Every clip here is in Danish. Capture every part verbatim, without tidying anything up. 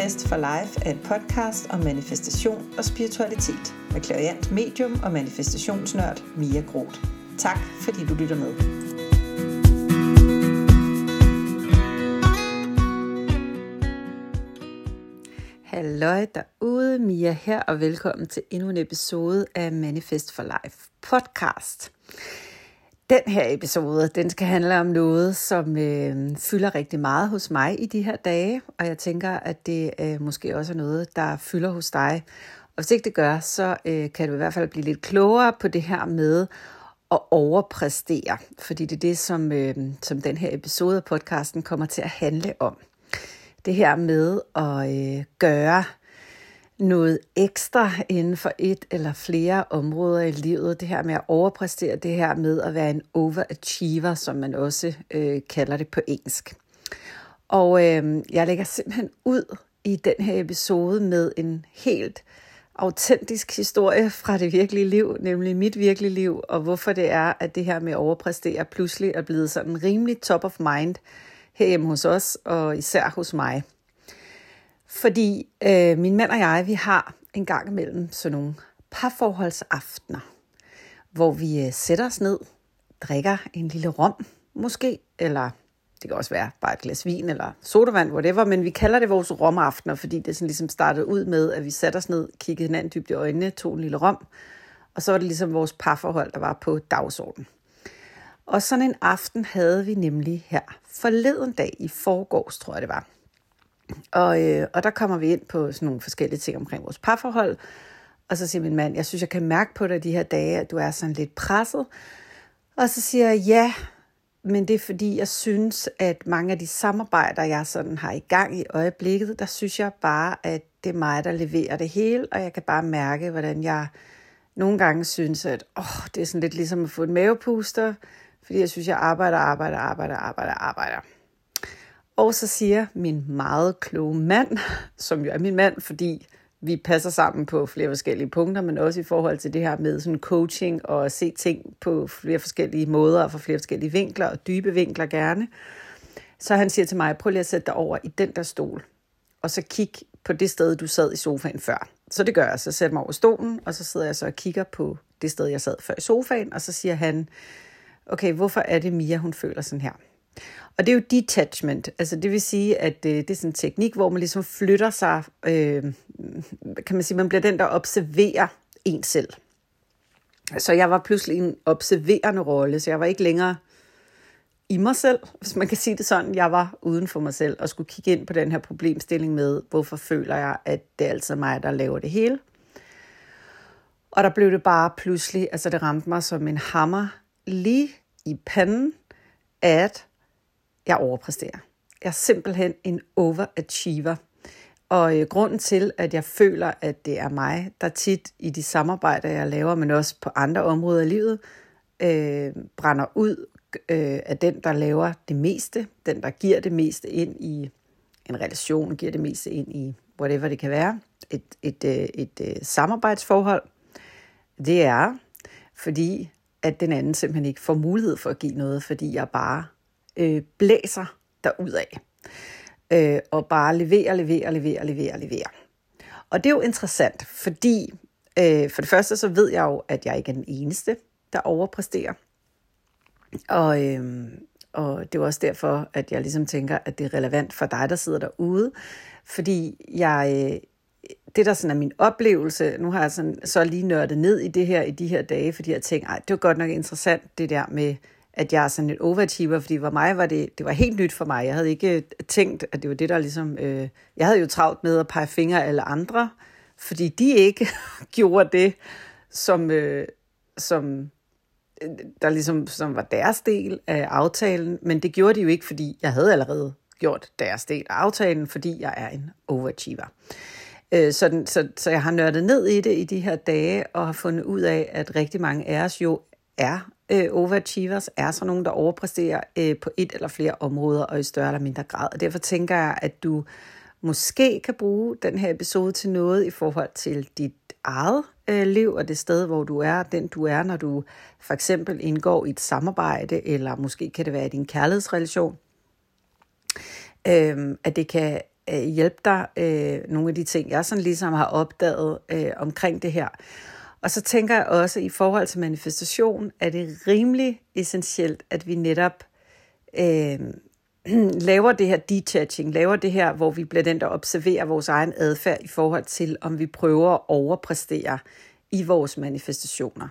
Manifest for Life er et podcast om manifestation og spiritualitet med clairvoyant medium og manifestationsnørd Mia Groth. Tak fordi du lytter med. Halløj derude, Mia her, og velkommen til endnu en episode af Manifest for Life podcast. Den her episode, den skal handle om noget, som øh, fylder rigtig meget hos mig i de her dage, og jeg tænker, at det øh, måske også er noget, der fylder hos dig. Og hvis ikke det gør, så øh, kan du i hvert fald blive lidt klogere på det her med at overpræstere, fordi det er det, som, øh, som den her episode af podcasten kommer til at handle om. Det her med at øh, gøre noget ekstra inden for et eller flere områder i livet. Det her med at overpræstere, det her med at være en overachiever, som man også øh, kalder det på engelsk. Og øh, jeg lægger simpelthen ud i den her episode med en helt autentisk historie fra det virkelige liv, nemlig mit virkelige liv, og hvorfor det er, at det her med at overpræstere pludselig er blevet sådan rimelig top of mind herhjemme hos os, og især hos mig. Fordi øh, min mand og jeg, vi har en gang imellem sådan nogle parforholdsaftener, hvor vi øh, sætter os ned, drikker en lille rom, måske, eller det kan også være bare et glas vin, eller sodavand, whatever, men vi kalder det vores romaftener, fordi det sådan ligesom startede ud med, at vi satte os ned, kiggede hinanden dybt i øjnene, tog en lille rom, og så var det ligesom vores parforhold, der var på dagsordenen. Og sådan en aften havde vi nemlig her forleden dag i forgårs, tror jeg det var. Og, øh, og der kommer vi ind på sådan nogle forskellige ting omkring vores parforhold. Og så siger min mand, jeg synes, jeg kan mærke på dig de her dage, at du er sådan lidt presset. Og så siger jeg, ja, men det er fordi, jeg synes, at mange af de samarbejder, jeg sådan har i gang i øjeblikket, der synes jeg bare, at det er mig, der leverer det hele. Og jeg kan bare mærke, hvordan jeg nogle gange synes, at åh, det er sådan lidt ligesom at få en mavepuster. Fordi jeg synes, jeg arbejder, arbejder, arbejder, arbejder, arbejder. Og så siger min meget kloge mand, som jo er min mand, fordi vi passer sammen på flere forskellige punkter, men også i forhold til det her med sådan coaching og at se ting på flere forskellige måder og fra flere forskellige vinkler og dybe vinkler gerne. Så han siger til mig, prøv lige at sætte dig over i den der stol, og så kig på det sted, du sad i sofaen før. Så det gør jeg, så sætter mig over stolen, og så sidder jeg så og kigger på det sted, jeg sad før i sofaen, og så siger han, okay, hvorfor er det Mia, hun føler sådan her? Og det er jo detachment, altså det vil sige, at det er sådan en teknik, hvor man ligesom flytter sig, øh, kan man sige, man bliver den, der observerer en selv. Så jeg var pludselig en observerende rolle, så jeg var ikke længere i mig selv, hvis man kan sige det sådan. Jeg var uden for mig selv og skulle kigge ind på den her problemstilling med, hvorfor føler jeg, at det er altid mig, der laver det hele. Og der blev det bare pludselig, altså det ramte mig som en hammer lige i panden, at jeg overpræsterer. Jeg er simpelthen en overachiever. Og grunden til, at jeg føler, at det er mig, der tit i de samarbejder, jeg laver, men også på andre områder i livet, øh, brænder ud øh, af den, der laver det meste, den, der giver det meste ind i en relation, giver det meste ind i whatever det kan være, et, et, et, et, et samarbejdsforhold, det er, fordi at den anden simpelthen ikke får mulighed for at give noget, fordi jeg bare øh, blæser derudad. Øh, og bare leverer, leverer, leverer, leverer, leverer. Og det er jo interessant, fordi øh, for det første så ved jeg jo, at jeg ikke er den eneste, der overpræsterer. Og, øh, og det er jo også derfor, at jeg ligesom tænker, at det er relevant for dig, der sidder derude. Fordi jeg... Øh, Det, der sådan er min oplevelse, nu har jeg sådan, så lige nørdet ned i det her i de her dage, fordi jeg tænkte, ej, det var godt nok interessant, det der med, at jeg er sådan lidt overachiever, fordi for mig var det, det var helt nyt for mig. Jeg havde ikke tænkt, at det var det, der ligesom... Øh, jeg havde jo travlt med at pege fingre af alle andre, fordi de ikke gjorde det, som, øh, som, der ligesom, som var deres del af aftalen, men det gjorde de jo ikke, fordi jeg havde allerede gjort deres del af aftalen, fordi jeg er en overachiever. Så, den, så, så jeg har nørdet ned i det i de her dage, og har fundet ud af, at rigtig mange af os jo er øh, overachievers, er sådan nogen, der overpræsterer øh, på et eller flere områder, og i større eller mindre grad. Og derfor tænker jeg, at du måske kan bruge den her episode til noget i forhold til dit eget øh, liv, og det sted, hvor du er, den du er, når du for eksempel indgår i et samarbejde, eller måske kan det være i din kærlighedsrelation. Øhm, at det kan øh, hjælpe dig øh, nogle af de ting, jeg sådan ligesom har opdaget øh, omkring det her. Og så tænker jeg også, i forhold til manifestation, er det rimelig essentielt, at vi netop øh, laver det her detaching, laver det her, hvor vi blandt andet observerer vores egen adfærd i forhold til, om vi prøver at overpræstere i vores manifestationer.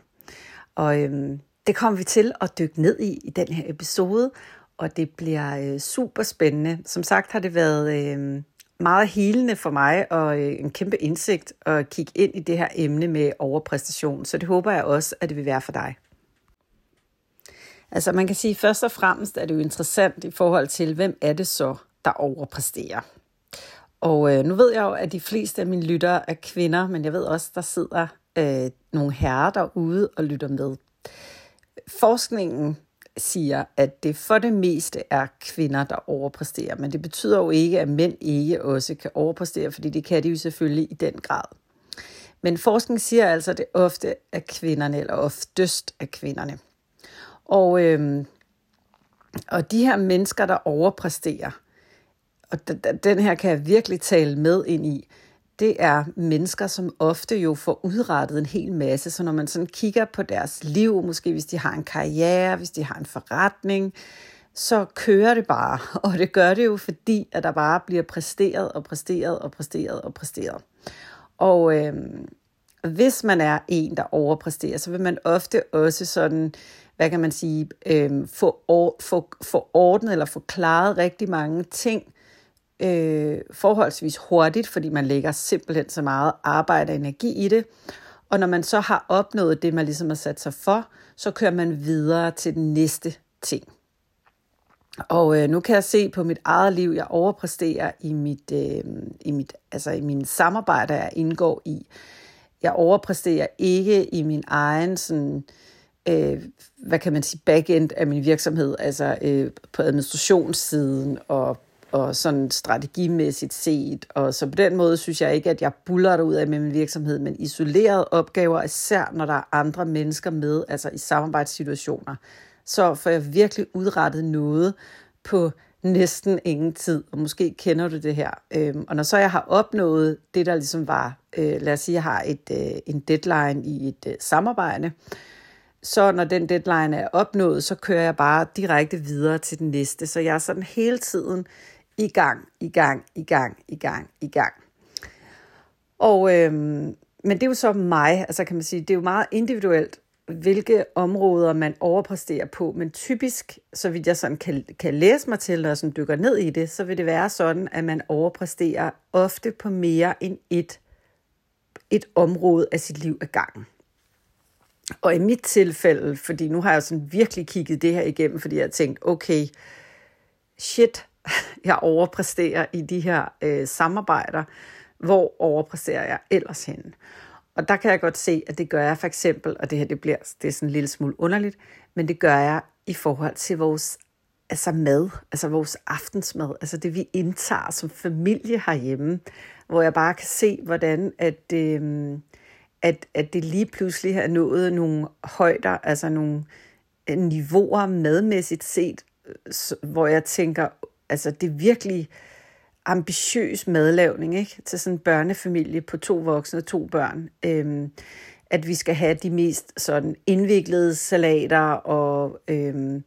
Og øh, det kommer vi til at dykke ned i i den her episode, og det bliver øh, super spændende. Som sagt har det været øh, meget helende for mig, og øh, en kæmpe indsigt at kigge ind i det her emne med overpræstation, så det håber jeg også, at det vil være for dig. Altså man kan sige, først og fremmest er det jo interessant i forhold til, hvem er det så, der overpræsterer. Og øh, nu ved jeg jo, at de fleste af mine lyttere er kvinder, men jeg ved også, der sidder øh, nogle herrer derude og lytter med. Forskningen siger, at det for det meste er kvinder, der overpræsterer, men det betyder jo ikke, at mænd ikke også kan overpræstere, fordi det kan de jo selvfølgelig i den grad. Men forskning siger altså, at det ofte er kvinderne, eller oftest er kvinderne. Og, øhm, og de her mennesker, der overpræsterer, og d- d- den her kan jeg virkelig tale med ind i, det er mennesker, som ofte jo får udrettet en hel masse. Så når man sådan kigger på deres liv, måske hvis de har en karriere, hvis de har en forretning, så kører det bare. Og det gør det jo, fordi at der bare bliver præsteret og præsteret og præsteret og præsteret. Og øhm, hvis man er en, der overpræsterer, så vil man ofte også sådan, hvad kan man sige, øhm, få, or, få, få ordnet eller få klaret rigtig mange ting øh, forholdsvis hurtigt, fordi man lægger simpelthen så meget arbejde og energi i det. Og når man så har opnået det, man ligesom har sat sig for, så kører man videre til den næste ting. Og øh, nu kan jeg se på mit eget liv, jeg overpræsterer i, mit, øh, i, mit, altså i mine samarbejder, jeg indgår i. Jeg overpræsterer ikke i min egen sådan... Øh, hvad kan man sige, backend af min virksomhed, altså øh, på administrationssiden og, og sådan strategimæssigt set. Og så på den måde synes jeg ikke, at jeg buller derud af med min virksomhed, men isolerede opgaver, især når der er andre mennesker med, altså i samarbejdssituationer, så får jeg virkelig udrettet noget på næsten ingen tid, og måske kender du det her. Øhm, og når så jeg har opnået det, der ligesom var, øh, lad os sige, jeg har et, øh, en deadline i et øh, samarbejde, så når den deadline er opnået, så kører jeg bare direkte videre til den næste. Så jeg er sådan hele tiden i gang, i gang, i gang, i gang, i gang. Og, øhm, men det er jo så mig, altså kan man sige, det er jo meget individuelt, hvilke områder man overpræsterer på. Men typisk, så vidt jeg sådan kan, kan læse mig til, når jeg sådan dykker ned i det, så vil det være sådan, at man overpræsterer ofte på mere end et, et område af sit liv ad gangen. Og i mit tilfælde, fordi nu har jeg sådan virkelig kigget det her igennem, fordi jeg har tænkt, okay, shit, jeg overpræsterer i de her øh, samarbejder, hvor overpræsterer jeg ellers henne? Og der kan jeg godt se, at det gør jeg for eksempel, og det her det bliver det er sådan en lille smule underligt, men det gør jeg i forhold til vores altså mad, altså vores aftensmad, altså det vi indtager som familie herhjemme, hvor jeg bare kan se, hvordan at... Øh, At, at det lige pludselig har nået nogle højder, altså nogle niveauer madmæssigt set, hvor jeg tænker, altså det er virkelig ambitiøs madlavning, ikke? Til sådan en børnefamilie på to voksne og to børn. Øhm, at vi skal have de mest sådan indviklede salater, og øhm,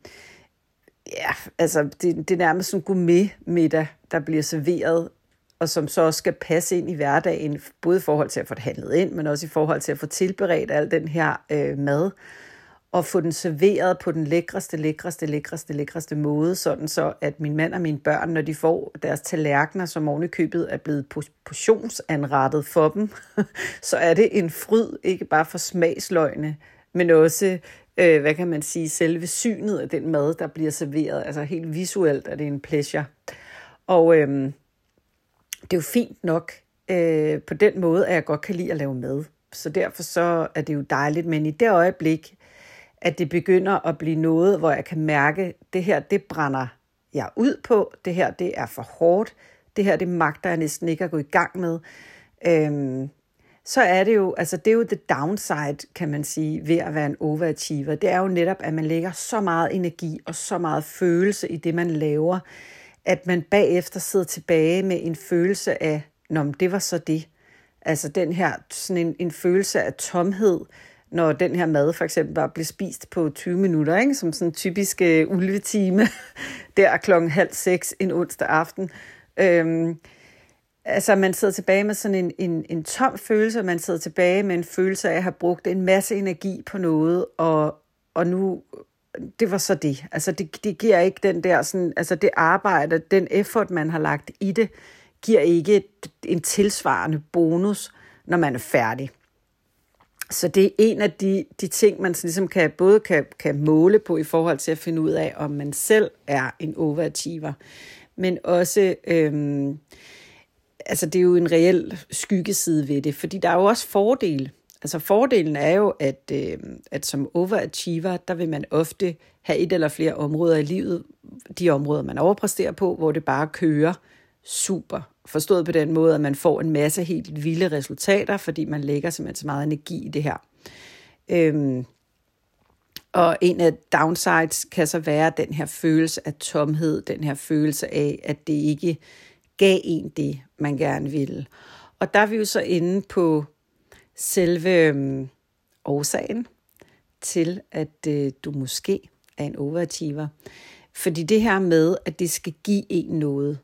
ja, altså det, det er nærmest sådan en gourmet-middag, der bliver serveret, og som så også skal passe ind i hverdagen, både i forhold til at få det handlet ind, men også i forhold til at få tilberedt al den her øh, mad, og få den serveret på den lækreste, lækreste, lækreste, lækreste måde, sådan så, at min mand og mine børn, når de får deres tallerkener, som ovenikøbet er blevet portionsanrettet for dem, så er det en fryd, ikke bare for smagsløgne, men også, øh, hvad kan man sige, selve synet af den mad, der bliver serveret, altså helt visuelt er det en pleasure. Og... Øh, Det er jo fint nok øh, på den måde, at jeg godt kan lide at lave mad. Så derfor så er det jo dejligt. Men i det øjeblik, at det begynder at blive noget, hvor jeg kan mærke, at det her, det brænder jeg ud på. Det her, det er for hårdt. Det her, det magter jeg næsten ikke at gå i gang med. Øhm, så er det jo, altså det er jo the downside, kan man sige, ved at være en overachiever. Det er jo netop, at man lægger så meget energi og så meget følelse i det, man laver, at man bagefter sidder tilbage med en følelse af, nå, men det var så det. Altså den her, sådan en, en følelse af tomhed, når den her mad for eksempel bare blev spist på tyve minutter, ikke? Som sådan en typisk øh, ulvetime, der klokken halv seks en onsdag aften. Øhm, altså man sidder tilbage med sådan en, en, en tom følelse, man sidder tilbage med en følelse af at have brugt en masse energi på noget, og, og nu, det var så det. Altså det, det giver ikke den der, sådan, altså det arbejde, den effort, man har lagt i det, giver ikke en tilsvarende bonus, når man er færdig. Så det er en af de, de ting, man ligesom kan, både kan, kan måle på i forhold til at finde ud af, om man selv er en overachiever. Men også, øhm, altså det er jo en reel skyggeside ved det, fordi der er jo også fordele. Altså fordelen er jo, at, øh, at som overachiever, der vil man ofte have et eller flere områder i livet, de områder, man overpræsterer på, hvor det bare kører super. Forstået på den måde, at man får en masse helt vilde resultater, fordi man lægger simpelthen så meget energi i det her. Øhm, og en af downsides kan så være den her følelse af tomhed, den her følelse af, at det ikke gav en det, man gerne ville. Og der er vi jo så inde på selve øhm, årsagen til, at øh, du måske er en overachiever. Fordi det her med, at det skal give en noget,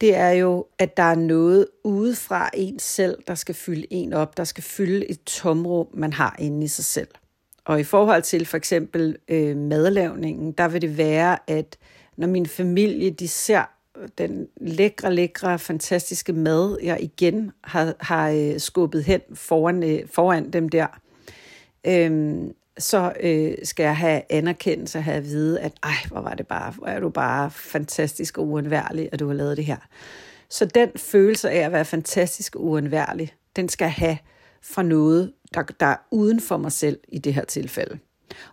det er jo, at der er noget udefra en selv, der skal fylde en op, der skal fylde et tomrum, man har inde i sig selv. Og i forhold til for eksempel øh, madlavningen, der vil det være, at når min familie, de ser den lækre, lækre, fantastiske mad, jeg igen har, har skubbet hen foran, foran dem der, øh, så øh, skal jeg have anerkendelse og have at vide, at ej, hvor var det bare, hvor er du bare fantastisk og uundværlig, at du har lavet det her. Så den følelse af at være fantastisk og uundværlig, den skal have fra noget, der, der er uden for mig selv i det her tilfælde.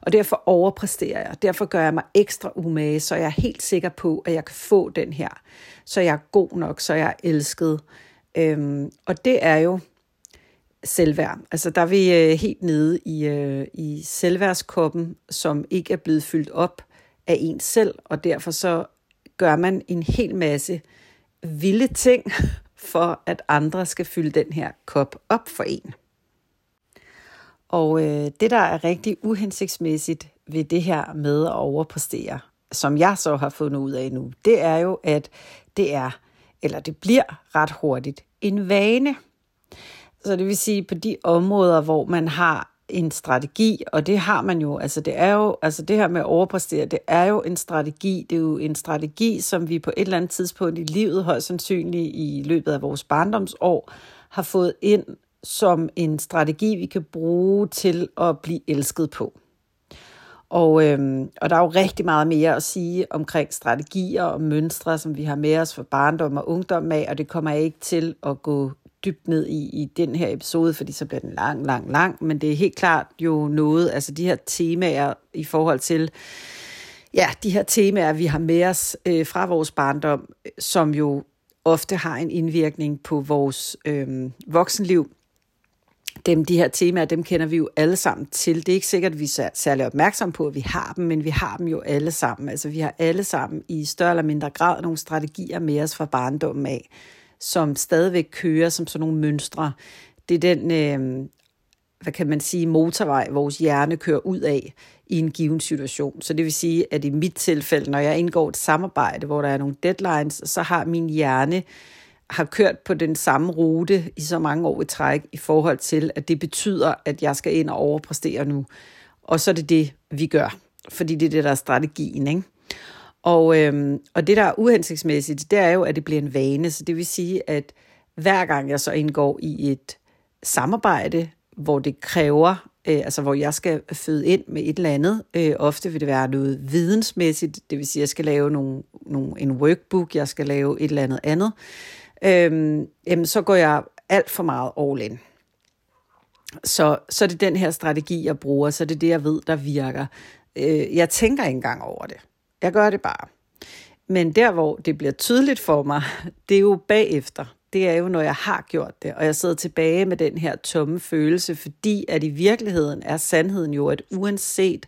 Og derfor overpræsterer jeg, derfor gør jeg mig ekstra umage, så jeg er helt sikker på, at jeg kan få den her, så jeg er god nok, så jeg er elsket. Øhm, og det er jo selvværd. Altså der er vi øh, helt nede i, øh, i selvværdskoppen, som ikke er blevet fyldt op af en selv, og derfor så gør man en hel masse vilde ting, for at andre skal fylde den her kop op for en. Og øh, det, der er rigtig uhensigtsmæssigt ved det her med at overpræstere, som jeg så har fundet ud af nu, det er jo, at det er, eller det bliver ret hurtigt, en vane. Så det vil sige, på de områder, hvor man har en strategi, og det har man jo, altså det er jo, altså det her med at overpræstere, det er jo en strategi, det er jo en strategi, som vi på et eller andet tidspunkt i livet, højst sandsynligt i løbet af vores barndomsår, har fået ind som en strategi, vi kan bruge til at blive elsket på. Og, øhm, og der er jo rigtig meget mere at sige omkring strategier og mønstre, som vi har med os fra barndom og ungdom af, og det kommer jeg ikke til at gå dybt ned i, i den her episode, fordi så bliver den lang, lang, lang, men det er helt klart jo noget, altså de her temaer i forhold til, ja, de her temaer, vi har med os øh, fra vores barndom, som jo ofte har en indvirkning på vores øh, voksenliv. Dem, de her temaer, dem kender vi jo alle sammen til. Det er ikke sikkert, at vi er særlig opmærksomme på, at vi har dem, men vi har dem jo alle sammen. Altså vi har alle sammen i større eller mindre grad nogle strategier med os fra barndommen af, som stadigvæk kører som sådan nogle mønstre. Det er den, øh, hvad kan man sige, motorvej, vores hjerne kører ud af i en given situation. Så det vil sige, at i mit tilfælde, når jeg indgår et samarbejde, hvor der er nogle deadlines, så har min hjerne har kørt på den samme rute i så mange år i træk, i forhold til, at det betyder, at jeg skal ind og overpræstere nu. Og så er det det, vi gør. Fordi det er det, der er strategien, ikke? Og, øhm, og det, der er uhensigtsmæssigt, det er jo, at det bliver en vane. Så det vil sige, at hver gang jeg så indgår i et samarbejde, hvor det kræver, øh, altså hvor jeg skal føde ind med et eller andet, øh, ofte vil det være noget vidensmæssigt, det vil sige, at jeg skal lave nogle, nogle, en workbook, jeg skal lave et eller andet andet, øhm, jamen, så går jeg alt for meget all in. Så, så er det den her strategi, jeg bruger, så er det det, jeg ved, der virker. Øh, jeg tænker ikke engang over det. Jeg gør det bare. Men der, hvor det bliver tydeligt for mig, det er jo bagefter. Det er jo, når jeg har gjort det, og jeg sidder tilbage med den her tomme følelse, fordi at i virkeligheden er sandheden jo, at uanset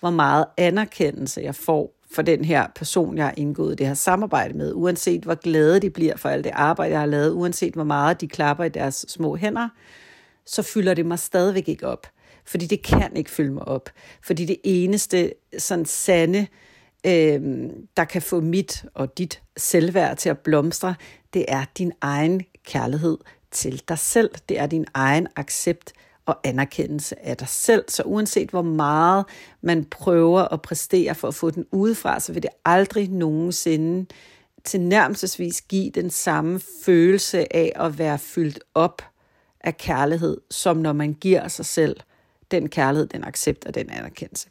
hvor meget anerkendelse jeg får for den her person, jeg har indgået det her samarbejde med, uanset hvor glade de bliver for alt det arbejde, jeg har lavet, uanset hvor meget de klapper i deres små hænder, så fylder det mig stadigvæk ikke op. Fordi det kan ikke fylde mig op. Fordi det eneste sådan sande, øh, der kan få mit og dit selvværd til at blomstre, det er din egen kærlighed til dig selv. Det er din egen accept og anerkendelse af dig selv. Så uanset hvor meget man prøver at præstere for at få den udefra, så vil det aldrig nogensinde tilnærmelsesvis give den samme følelse af at være fyldt op af kærlighed, som når man giver sig selv den kærlighed, den accept og den anerkendelse.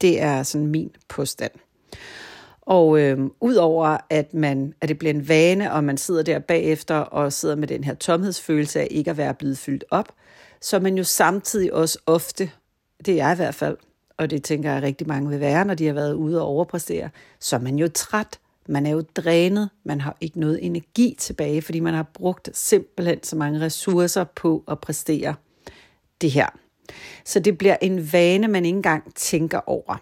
Det er sådan min påstand. Og øh, udover at man at det bliver en vane, og man sidder der bagefter og sidder med den her tomhedsfølelse af ikke at være blevet fyldt op, så man jo samtidig også ofte, det er jeg i hvert fald, og det tænker jeg rigtig mange vil være, når de har været ude og overpræstere, så er man jo træt, man er jo drænet, man har ikke noget energi tilbage, fordi man har brugt simpelthen så mange ressourcer på at præstere det her. Så det bliver en vane, man ikke engang tænker over.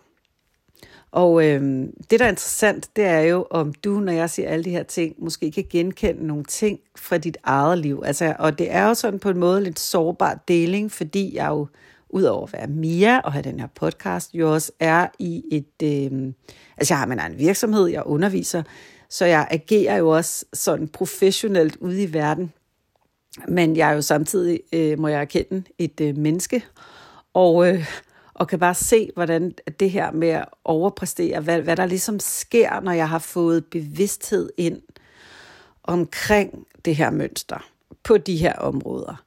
Og øhm, det, der er interessant, det er jo, om du, når jeg siger alle de her ting, måske kan genkende nogle ting fra dit eget liv. Altså, og det er jo sådan på en måde lidt sårbar deling, fordi jeg jo, udover at være Mia og have den her podcast, jo også er i et... Øhm, altså, jeg har min egen virksomhed, jeg underviser, så jeg agerer jo også sådan professionelt ude i verden. Men jeg er jo samtidig, øh, må jeg erkende, et øh, menneske, og... Øh, og kan bare se, hvordan det her med at overpræstere, hvad, hvad der ligesom sker, når jeg har fået bevidsthed ind omkring det her mønster på de her områder.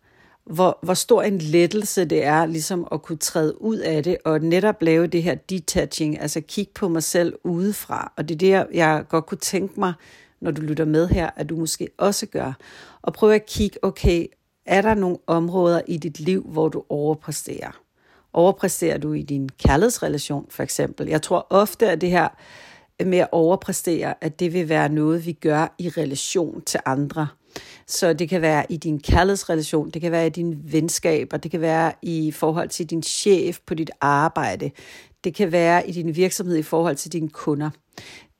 Hvor, hvor stor en lettelse det er ligesom at kunne træde ud af det, og netop lave det her detaching, altså kigge på mig selv udefra. Og det er det, jeg, jeg godt kunne tænke mig, når du lytter med her, at du måske også gør. Og prøve at kigge, okay, er der nogle områder i dit liv, hvor du overpræsterer? Overpræsterer du i din kærlighedsrelation, for eksempel? Jeg tror ofte, at det her med at overpræstere, at det vil være noget, vi gør i relation til andre. Så det kan være i din kærlighedsrelation, det kan være i dine venskaber, det kan være i forhold til din chef på dit arbejde, det kan være i din virksomhed i forhold til dine kunder.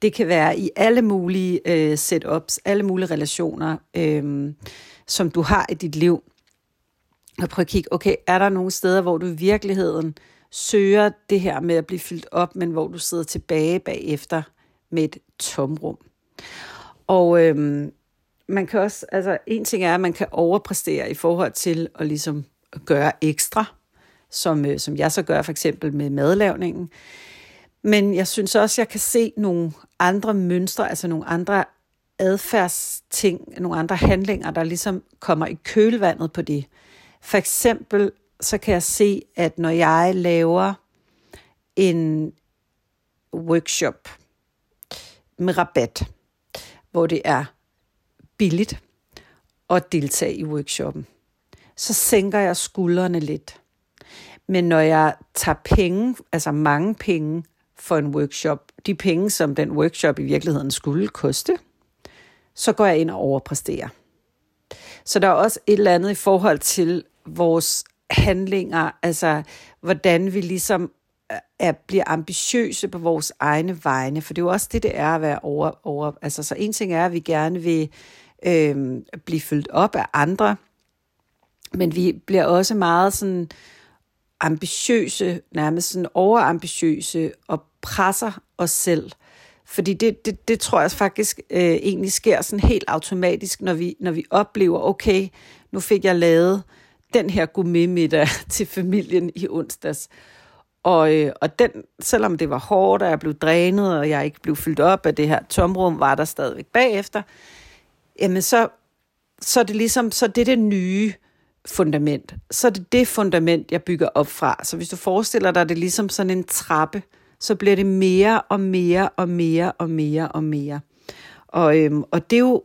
Det kan være i alle mulige øh, setups, alle mulige relationer, øh, som du har i dit liv. Og prøv at kigge, okay, er der nogle steder, hvor du i virkeligheden søger det her med at blive fyldt op, men hvor du sidder tilbage bagefter med et tomrum? Og øhm, man kan også, altså en ting er, at man kan overpræstere i forhold til at ligesom gøre ekstra, som, øh, som jeg så gør for eksempel med madlavningen. Men jeg synes også, jeg kan se nogle andre mønstre, altså nogle andre adfærdsting, nogle andre handlinger, der ligesom kommer i kølvandet på det. For eksempel, så kan jeg se, at når jeg laver en workshop med rabat, hvor det er billigt at deltage i workshoppen, så sænker jeg skuldrene lidt. Men når jeg tager penge, altså mange penge for en workshop, de penge, som den workshop i virkeligheden skulle koste, så går jeg ind og overpræsterer. Så der er også et eller andet i forhold til vores handlinger, altså hvordan vi ligesom er, bliver ambitiøse på vores egne vegne, for det er jo også det, det er at være over. over altså, så en ting er, at vi gerne vil øh, blive fyldt op af andre, men vi bliver også meget sådan ambitiøse, nærmest sådan overambitiøse og presser os selv. Fordi det, det, det tror jeg faktisk øh, egentlig sker sådan helt automatisk, når vi, når vi oplever, okay, nu fik jeg lavet den her gourmetmiddag til familien i onsdags. Og, øh, og den, selvom det var hårdt, og jeg blev drænet, og jeg ikke blev fyldt op af det her tomrum, var der stadigvæk bagefter. Jamen så, så er det ligesom, så det er det nye fundament. Så er det det fundament, jeg bygger op fra. Så hvis du forestiller dig, det er ligesom sådan en trappe, så bliver det mere og mere og mere og mere og mere. Og, øhm, og det, er jo,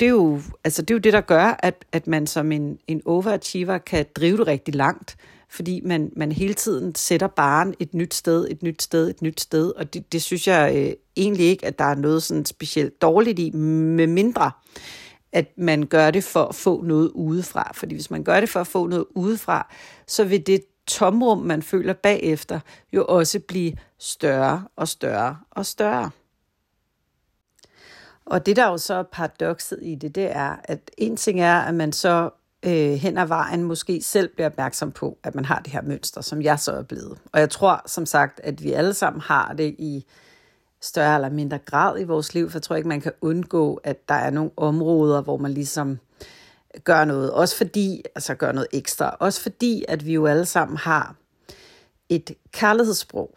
det, er jo, altså det er jo det, der gør, at, at man som en, en overachiever kan drive det rigtig langt, fordi man, man hele tiden sætter barren et nyt sted, et nyt sted, et nyt sted, og det, det synes jeg øh, egentlig ikke, at der er noget sådan specielt dårligt i, med mindre at man gør det for at få noget udefra. Fordi hvis man gør det for at få noget udefra, så vil det tomrum, man føler bagefter, jo også blive større og større og større. Og det, der jo så er paradokset i det, det er, at en ting er, at man så øh, hen ad vejen måske selv bliver opmærksom på, at man har det her mønster, som jeg så er blevet. Og jeg tror, som sagt, at vi alle sammen har det i større eller mindre grad i vores liv, for jeg tror ikke, man kan undgå, at der er nogle områder, hvor man ligesom gør noget. Også fordi, altså gør noget ekstra. Også fordi, at vi jo alle sammen har et kærlighedssprog.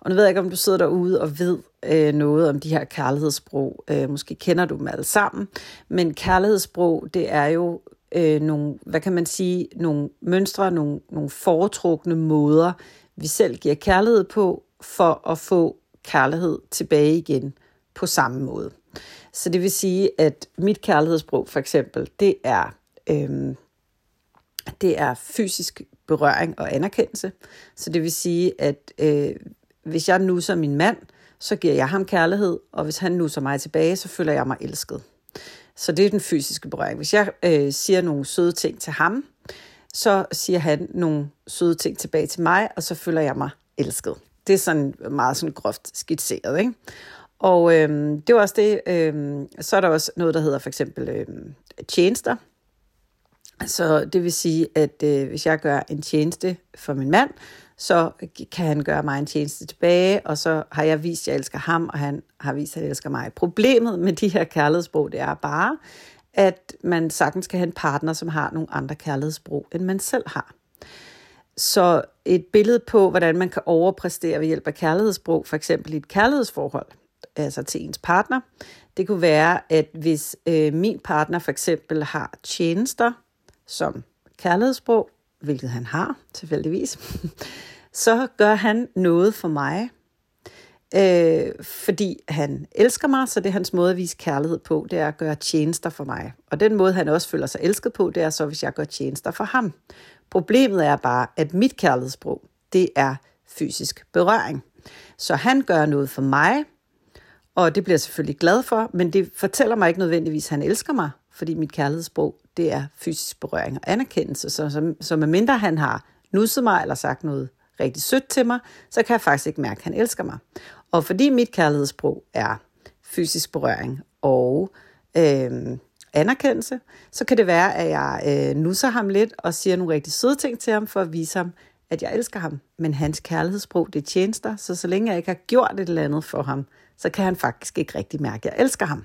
Og nu ved jeg ikke, om du sidder derude og ved øh, noget om de her kærlighedssprog. Øh, måske kender du dem alle sammen. Men kærlighedssprog, det er jo øh, nogle, hvad kan man sige, nogle mønstre, nogle, nogle foretrukne måder, vi selv giver kærlighed på, for at få kærlighed tilbage igen på samme måde. Så det vil sige, at mit kærlighedssprog for eksempel, det er, øh, det er fysisk berøring og anerkendelse. Så det vil sige, at øh, hvis jeg nusser min mand, så giver jeg ham kærlighed, og hvis han nusser mig tilbage, så føler jeg mig elsket. Så det er den fysiske berøring. Hvis jeg øh, siger nogle søde ting til ham, så siger han nogle søde ting tilbage til mig, og så føler jeg mig elsket. Det er sådan meget sådan groft skitseret, ikke? Og øhm, det er også det, øhm, så er der også noget, der hedder for eksempel øhm, tjenester. Så det vil sige, at øh, hvis jeg gør en tjeneste for min mand, så kan han gøre mig en tjeneste tilbage, og så har jeg vist, at jeg elsker ham, og han har vist, at jeg elsker mig. Problemet med de her kærlighedssprog, det er bare, at man sagtens kan have en partner, som har nogle andre kærlighedssprog, end man selv har. Så et billede på, hvordan man kan overpræstere ved hjælp af kærlighedssprog, for eksempel i et kærlighedsforhold, altså til ens partner, det kunne være, at hvis øh, min partner for eksempel har tjenester som kærlighedssprog, hvilket han har tilfældigvis, så gør han noget for mig, øh, fordi han elsker mig, så det er hans måde at vise kærlighed på, det er at gøre tjenester for mig. Og den måde, han også føler sig elsket på, det er så, hvis jeg gør tjenester for ham. Problemet er bare, at mit kærlighedssprog, det er fysisk berøring. Så han gør noget for mig, og det bliver jeg selvfølgelig glad for, men det fortæller mig ikke nødvendigvis, at han elsker mig, fordi mit kærlighedssprog, det er fysisk berøring og anerkendelse. Så, så, så medmindre han har nusset mig eller sagt noget rigtig sødt til mig, så kan jeg faktisk ikke mærke, at han elsker mig. Og fordi mit kærlighedssprog er fysisk berøring og øh, anerkendelse, så kan det være, at jeg øh, nusser ham lidt og siger nogle rigtig søde ting til ham for at vise ham, at jeg elsker ham. Men hans kærlighedssprog, det er tjenester, så så længe jeg ikke har gjort et eller andet for ham, så kan han faktisk ikke rigtig mærke, at jeg elsker ham.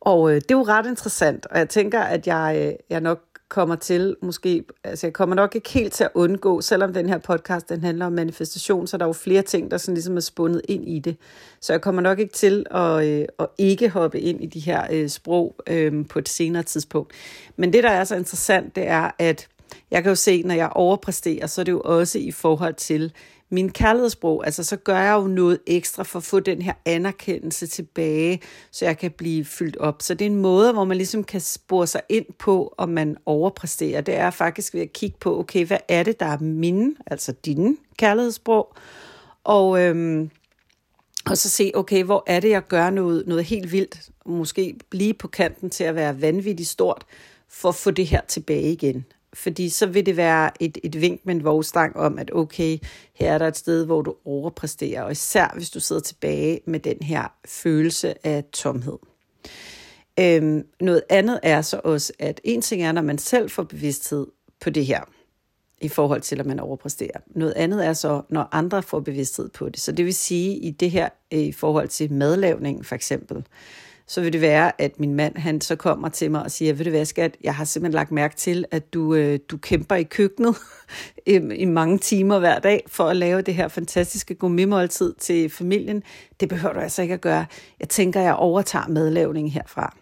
Og øh, det er jo ret interessant, og jeg tænker, at jeg, øh, jeg nok kommer til, måske, altså jeg kommer nok ikke helt til at undgå, selvom den her podcast, den handler om manifestation, så er der jo flere ting, der sådan ligesom er spundet ind i det. Så jeg kommer nok ikke til at, øh, at ikke hoppe ind i de her øh, sprog øh, på et senere tidspunkt. Men det, der er så interessant, det er, at jeg kan jo se, når jeg overpræsterer, så er det jo også i forhold til min kærlighedssprog, altså så gør jeg jo noget ekstra for at få den her anerkendelse tilbage, så jeg kan blive fyldt op. Så det er en måde, hvor man ligesom kan spore sig ind på, om man overpræsterer. Det er faktisk ved at kigge på, okay, hvad er det, der er mine, altså dine kærlighedssprog, og, øhm, og så se, okay, hvor er det, jeg gør noget, noget helt vildt, måske lige på kanten til at være vanvittigt stort, for at få det her tilbage igen. Fordi så vil det være et, et vink med en vogstang om, at okay, her er der et sted, hvor du overpræsterer, og især hvis du sidder tilbage med den her følelse af tomhed. Øhm, noget andet er så også, at en ting er, når man selv får bevidsthed på det her, i forhold til, at man overpræsterer. Noget andet er så, når andre får bevidsthed på det. Så det vil sige, i det her, i forhold til madlavning for eksempel, så vil det være, at min mand, han så kommer til mig og siger, ved du hvad, skat, jeg har simpelthen lagt mærke til, at du, øh, du kæmper i køkkenet i, i mange timer hver dag, for at lave det her fantastiske gourmetmåltid til familien. Det behøver du altså ikke at gøre. Jeg tænker, jeg overtager madlavningen herfra.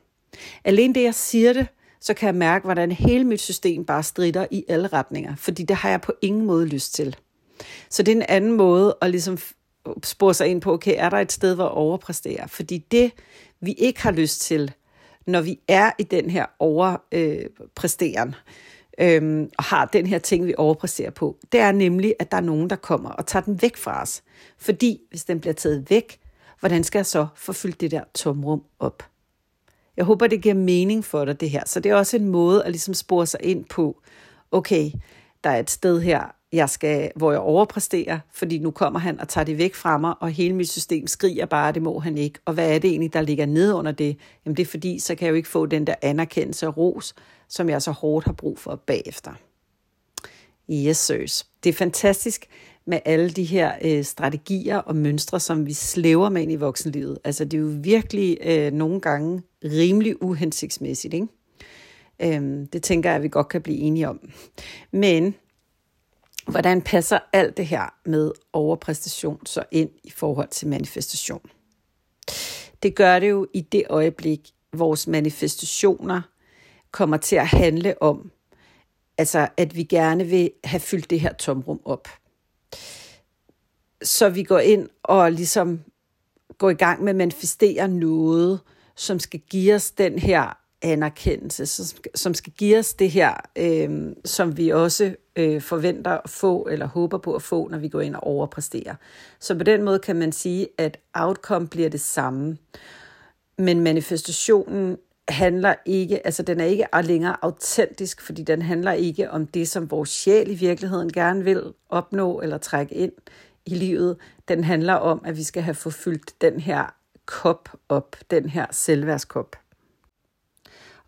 Alene det, jeg siger det, så kan jeg mærke, hvordan hele mit system bare stritter i alle retninger, fordi det har jeg på ingen måde lyst til. Så det er en anden måde at ligesom spore sig ind på, okay, er der et sted, hvor jeg overpræsterer? Fordi det, vi ikke har lyst til, når vi er i den her overpræsteren, øh, øh, og har den her ting, vi overpræsterer på, det er nemlig, at der er nogen, der kommer og tager den væk fra os. Fordi hvis den bliver taget væk, hvordan skal jeg så få fyldt det der tomrum op? Jeg håber, det giver mening for dig, det her. Så det er også en måde at ligesom spore sig ind på, okay, der er et sted her, jeg skal, hvor jeg overpræsterer, fordi nu kommer han og tager det væk fra mig, og hele mit system skriger bare, at det må han ikke. Og hvad er det egentlig, der ligger nede under det? Jamen det er fordi, så kan jeg jo ikke få den der anerkendelse og ros, som jeg så hårdt har brug for bagefter. Jesus. Det er fantastisk med alle de her øh, strategier og mønstre, som vi slæver med ind i voksenlivet. Altså det er jo virkelig øh, nogle gange rimelig uhensigtsmæssigt, ikke? Øhm, det tænker jeg, at vi godt kan blive enige om. Men hvordan passer alt det her med overpræstation så ind i forhold til manifestation? Det gør det jo i det øjeblik, vores manifestationer kommer til at handle om, altså at vi gerne vil have fyldt det her tomrum op. Så vi går ind og ligesom går i gang med at manifestere noget, som skal give os den her anerkendelse, som skal give os det her, øh, som vi også øh, forventer at få, eller håber på at få, når vi går ind og overpræsterer. Så på den måde kan man sige, at outcome bliver det samme. Men manifestationen handler ikke, altså den er ikke længere autentisk, fordi den handler ikke om det, som vores sjæl i virkeligheden gerne vil opnå eller trække ind i livet. Den handler om, at vi skal have forfyldt den her kop op, den her selvværdskop.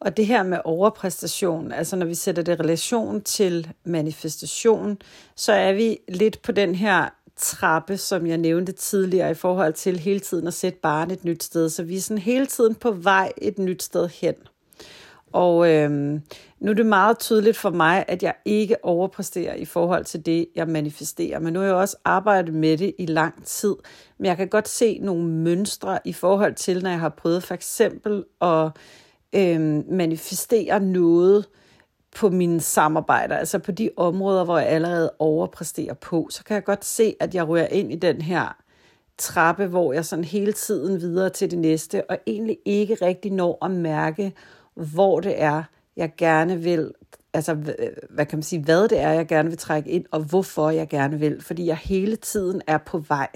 Og det her med overpræstation, altså når vi sætter det i relation til manifestation, så er vi lidt på den her trappe, som jeg nævnte tidligere, i forhold til hele tiden at sætte barn et nyt sted. Så vi er sådan hele tiden på vej et nyt sted hen. Og øhm, nu er det meget tydeligt for mig, at jeg ikke overpræsterer i forhold til det, jeg manifesterer. Men nu har jeg også arbejdet med det i lang tid. Men jeg kan godt se nogle mønstre i forhold til, når jeg har prøvet for eksempel at Øhm, manifestere noget på mine samarbejder, altså på de områder, hvor jeg allerede overpræsterer på, så kan jeg godt se, at jeg rører ind i den her trappe, hvor jeg sådan hele tiden videre til det næste, og egentlig ikke rigtig når at mærke, hvor det er, jeg gerne vil, altså hvad kan man sige, hvad det er, jeg gerne vil trække ind, og hvorfor jeg gerne vil, fordi jeg hele tiden er på vej.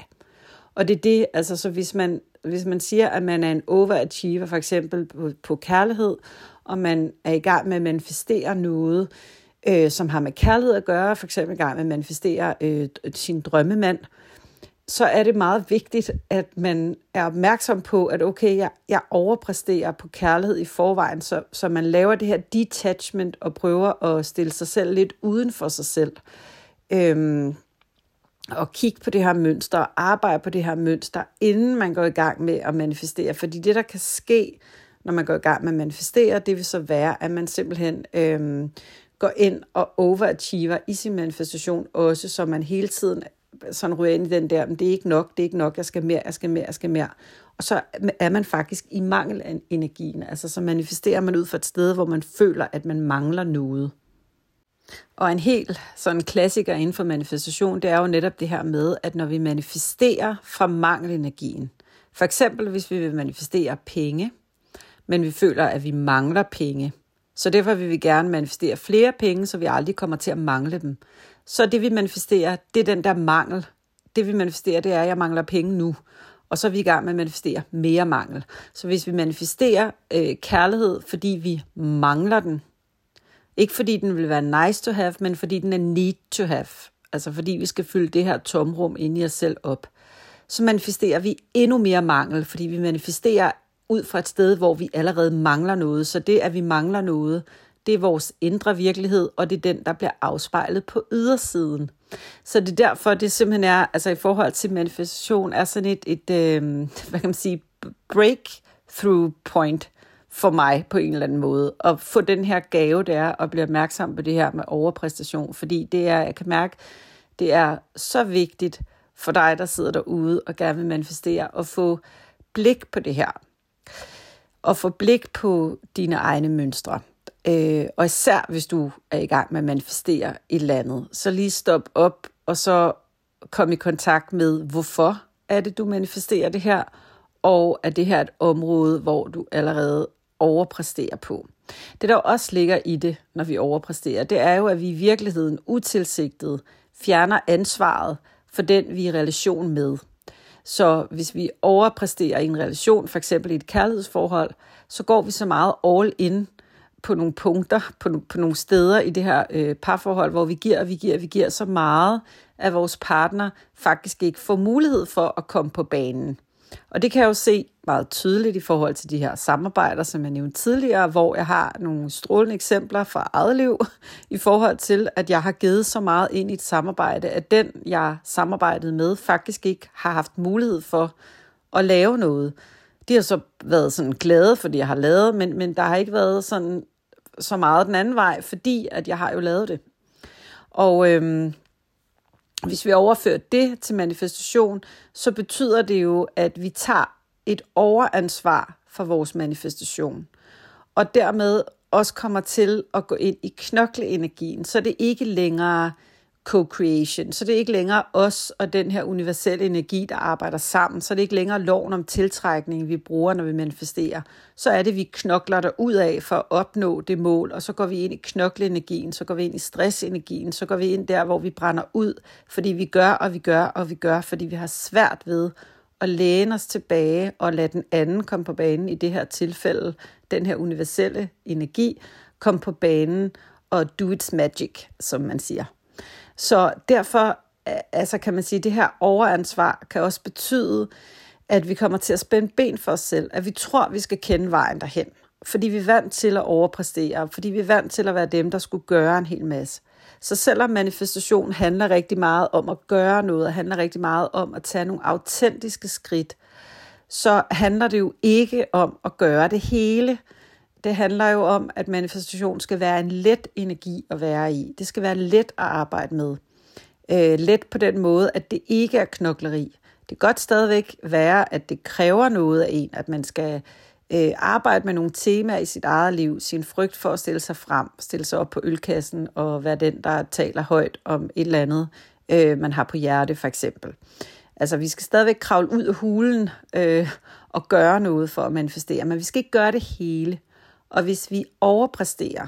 Og det er det, altså så hvis man Hvis man siger, at man er en overachiever, for eksempel på, på kærlighed, og man er i gang med at manifestere noget, øh, som har med kærlighed at gøre, for eksempel i gang med at manifestere øh, sin drømmemand, så er det meget vigtigt, at man er opmærksom på, at okay, jeg, jeg overpræsterer på kærlighed i forvejen, så, så man laver det her detachment og prøver at stille sig selv lidt uden for sig selv. Øhm, og kigge på det her mønster, og arbejde på det her mønster, inden man går i gang med at manifestere. Fordi det, der kan ske, når man går i gang med at manifestere, det vil så være, at man simpelthen øhm, går ind og overachiever i sin manifestation også, så man hele tiden sådan ryger ind i den der, men det er ikke nok, det er ikke nok, jeg skal mere, jeg skal mere, jeg skal mere. Og så er man faktisk i mangel af energien. Altså så manifesterer man ud fra et sted, hvor man føler, at man mangler noget. Og en helt sådan klassiker inden for manifestation, det er jo netop det her med, at når vi manifesterer fra mangelenergien, for eksempel hvis vi vil manifestere penge, men vi føler, at vi mangler penge, så derfor vil vi gerne manifestere flere penge, så vi aldrig kommer til at mangle dem. Så det vi manifesterer, det er den der mangel. Det vi manifesterer, det er, at jeg mangler penge nu. Og så er vi i gang med at manifestere mere mangel. Så hvis vi manifesterer øh, kærlighed, fordi vi mangler den, ikke fordi den vil være nice to have, men fordi den er need to have. Altså fordi vi skal fylde det her tomrum inde i os selv op. Så manifesterer vi endnu mere mangel, fordi vi manifesterer ud fra et sted, hvor vi allerede mangler noget. Så det, at vi mangler noget, det er vores indre virkelighed, og det er den, der bliver afspejlet på ydersiden. Så det er derfor, det simpelthen er, altså i forhold til manifestation, er sådan et, et øh, hvad kan man sige, breakthrough point for mig på en eller anden måde, at få den her gave, det er at blive opmærksom på det her med overpræstation, fordi det er, jeg kan mærke, det er så vigtigt for dig, der sidder derude og gerne vil manifestere, og få blik på det her, og få blik på dine egne mønstre. Øh, og især hvis du er i gang med at manifestere et eller andet, så lige stop op, og så kom i kontakt med, hvorfor er det, du manifesterer det her, og er det her et område, hvor du allerede overpræsterer på. Det, der også ligger i det, når vi overpræsterer, det er jo, at vi i virkeligheden utilsigtet fjerner ansvaret for den, vi er i relation med. Så hvis vi overpræsterer i en relation, for eksempel i et kærlighedsforhold, så går vi så meget all in på nogle punkter, på, no- på nogle steder i det her øh, parforhold, hvor vi giver, vi giver, vi giver så meget, at vores partner faktisk ikke får mulighed for at komme på banen. Og det kan jeg jo se meget tydeligt i forhold til de her samarbejder, som jeg nævnte tidligere, hvor jeg har nogle strålende eksempler fra eget liv, i forhold til, at jeg har givet så meget ind i et samarbejde, at den, jeg samarbejdede med, faktisk ikke har haft mulighed for at lave noget. De har så været sådan glade for det, jeg har lavet, men, men der har ikke været sådan, så meget den anden vej, fordi at jeg har jo lavet det. Og øhm, hvis vi overfører det til manifestation, så betyder det jo, at vi tager et overansvar for vores manifestation. Og dermed også kommer til at gå ind i knokleenergien, så det ikke længere co-creation, så det er ikke længere os og den her universelle energi, der arbejder sammen, så det er ikke længere loven om tiltrækning, vi bruger, når vi manifesterer. Så er det, vi knokler der ud af for at opnå det mål, og så går vi ind i knokleenergien, så går vi ind i stressenergien, så går vi ind der, hvor vi brænder ud, fordi vi gør, og vi gør, og vi gør, fordi vi har svært ved at læne os tilbage og lade den anden komme på banen, i det her tilfælde, den her universelle energi, komme på banen og do its magic, som man siger. Så derfor altså kan man sige, at det her overansvar kan også betyde, at vi kommer til at spænde ben for os selv, at vi tror, at vi skal kende vejen derhen, fordi vi er vant til at overpræstere, fordi vi er vant til at være dem, der skulle gøre en hel masse. Så selvom manifestation handler rigtig meget om at gøre noget, og handler rigtig meget om at tage nogle autentiske skridt, så handler det jo ikke om at gøre det hele. Det handler jo om, at manifestation skal være en let energi at være i. Det skal være let at arbejde med. Øh, let på den måde, at det ikke er knokleri. Det kan godt stadigvæk være, at det kræver noget af en, at man skal øh, arbejde med nogle temaer i sit eget liv, sin frygt for at stille sig frem, stille sig op på ølkassen og være den, der taler højt om et eller andet, øh, man har på hjerte for eksempel. Altså, vi skal stadigvæk kravle ud af hulen øh, og gøre noget for at manifestere, men vi skal ikke gøre det hele. Og hvis vi overpræsterer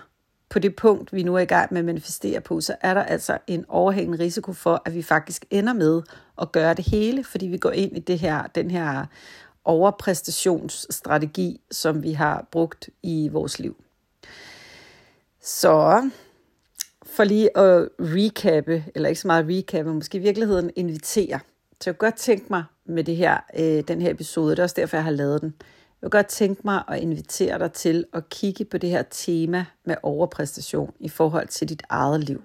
på det punkt, vi nu er i gang med at manifestere på, så er der altså en overhængende risiko for, at vi faktisk ender med at gøre det hele, fordi vi går ind i det her, den her overpræstationsstrategi, som vi har brugt i vores liv. Så for lige at recappe, eller ikke så meget recappe, måske i virkeligheden invitere. Så jeg kunne godt tænke mig med det her, øh, den her episode, det er også derfor, jeg har lavet den. Jeg vil godt tænke mig at invitere dig til at kigge på det her tema med overpræstation i forhold til dit eget liv.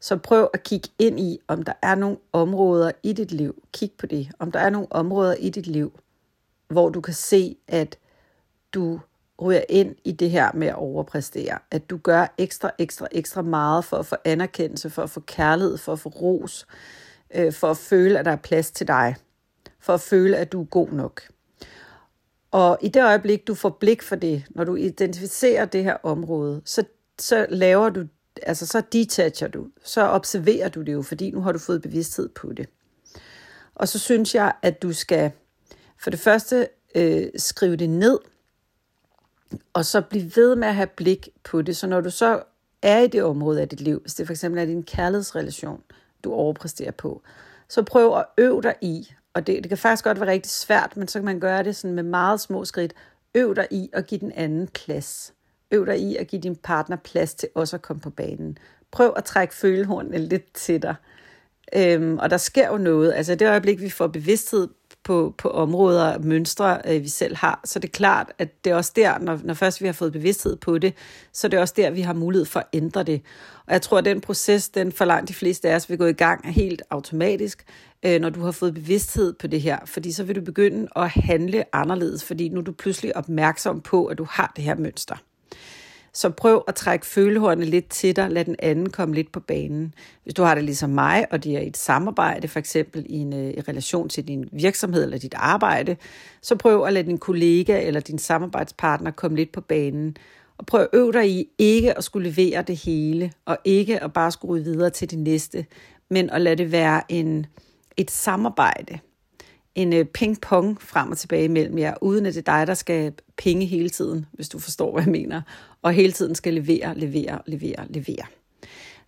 Så prøv at kigge ind i, om der er nogle områder i dit liv. Kig på det. Om der er nogle områder i dit liv, hvor du kan se, at du ryger ind i det her med at overpræstere. At du gør ekstra, ekstra, ekstra meget for at få anerkendelse, for at få kærlighed, for at få ros, for at føle, at der er plads til dig. For at føle, at du er god nok. Og i det øjeblik, du får blik for det, når du identificerer det her område, så, så laver du, altså så detacher du, så observerer du det jo, fordi nu har du fået bevidsthed på det. Og så synes jeg, at du skal for det første øh, skrive det ned, og så blive ved med at have blik på det. Så når du så er i det område af dit liv, hvis det for eksempel er din kærlighedsrelation, du overpræsterer på, så prøv at øve dig i, og det, det kan faktisk godt være rigtig svært, men så kan man gøre det sådan med meget små skridt. Øv dig i at give den anden plads. Øv dig i at give din partner plads til også at komme på banen. Prøv at trække følehornene lidt til dig. Øhm, og der sker jo noget. Altså det øjeblik, vi får bevidsthed på, på områder og mønstre, øh, vi selv har, så det er klart, at det er også der, når, når først vi har fået bevidsthed på det, så det er også der, vi har mulighed for at ændre det. Og jeg tror, at den proces, den for langt de fleste af os vil gå i gang helt automatisk, øh, når du har fået bevidsthed på det her, fordi så vil du begynde at handle anderledes, fordi nu er du pludselig opmærksom på, at du har det her mønster. Så prøv at trække følehornene lidt til dig, lad den anden komme lidt på banen. Hvis du har det ligesom mig, og det er et samarbejde, for eksempel i en i relation til din virksomhed eller dit arbejde, så prøv at lade din kollega eller din samarbejdspartner komme lidt på banen. Og prøv at øve dig i ikke at skulle levere det hele, og ikke at bare skulle videre til det næste, men at lade det være en, et samarbejde. En ping-pong frem og tilbage mellem jer, uden at det er dig, der skal pinge hele tiden, hvis du forstår, hvad jeg mener, og hele tiden skal levere, levere, levere, levere.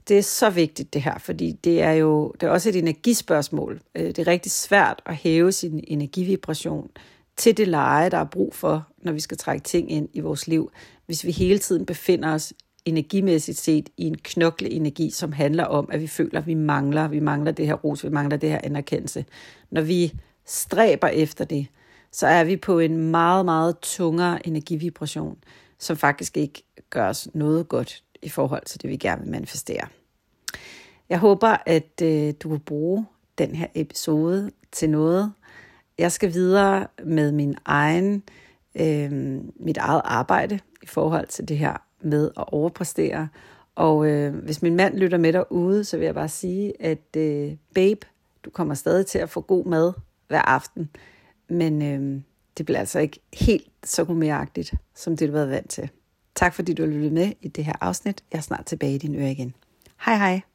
Det er så vigtigt det her, fordi det er jo det er også et energispørgsmål. Det er rigtig svært at hæve sin energivibration til det leje, der er brug for, når vi skal trække ting ind i vores liv, hvis vi hele tiden befinder os energimæssigt set i en knokleenergi, som handler om, at vi føler, at vi mangler, vi mangler det her ros, vi mangler det her anerkendelse. Når vi stræber efter det, så er vi på en meget, meget tungere energivibration, som faktisk ikke gør os noget godt i forhold til det, vi gerne vil manifestere. Jeg håber, at øh, du vil bruge den her episode til noget. Jeg skal videre med min egen, øh, mit eget arbejde i forhold til det her med at overpræstere. Og øh, hvis min mand lytter med derude, så vil jeg bare sige, at øh, babe, du kommer stadig til at få god mad hver aften. Men øh, det bliver altså ikke helt så gourmetagtigt, som det du har været vant til. Tak fordi du har lyttet med i det her afsnit. Jeg er snart tilbage i din øre igen. Hej hej.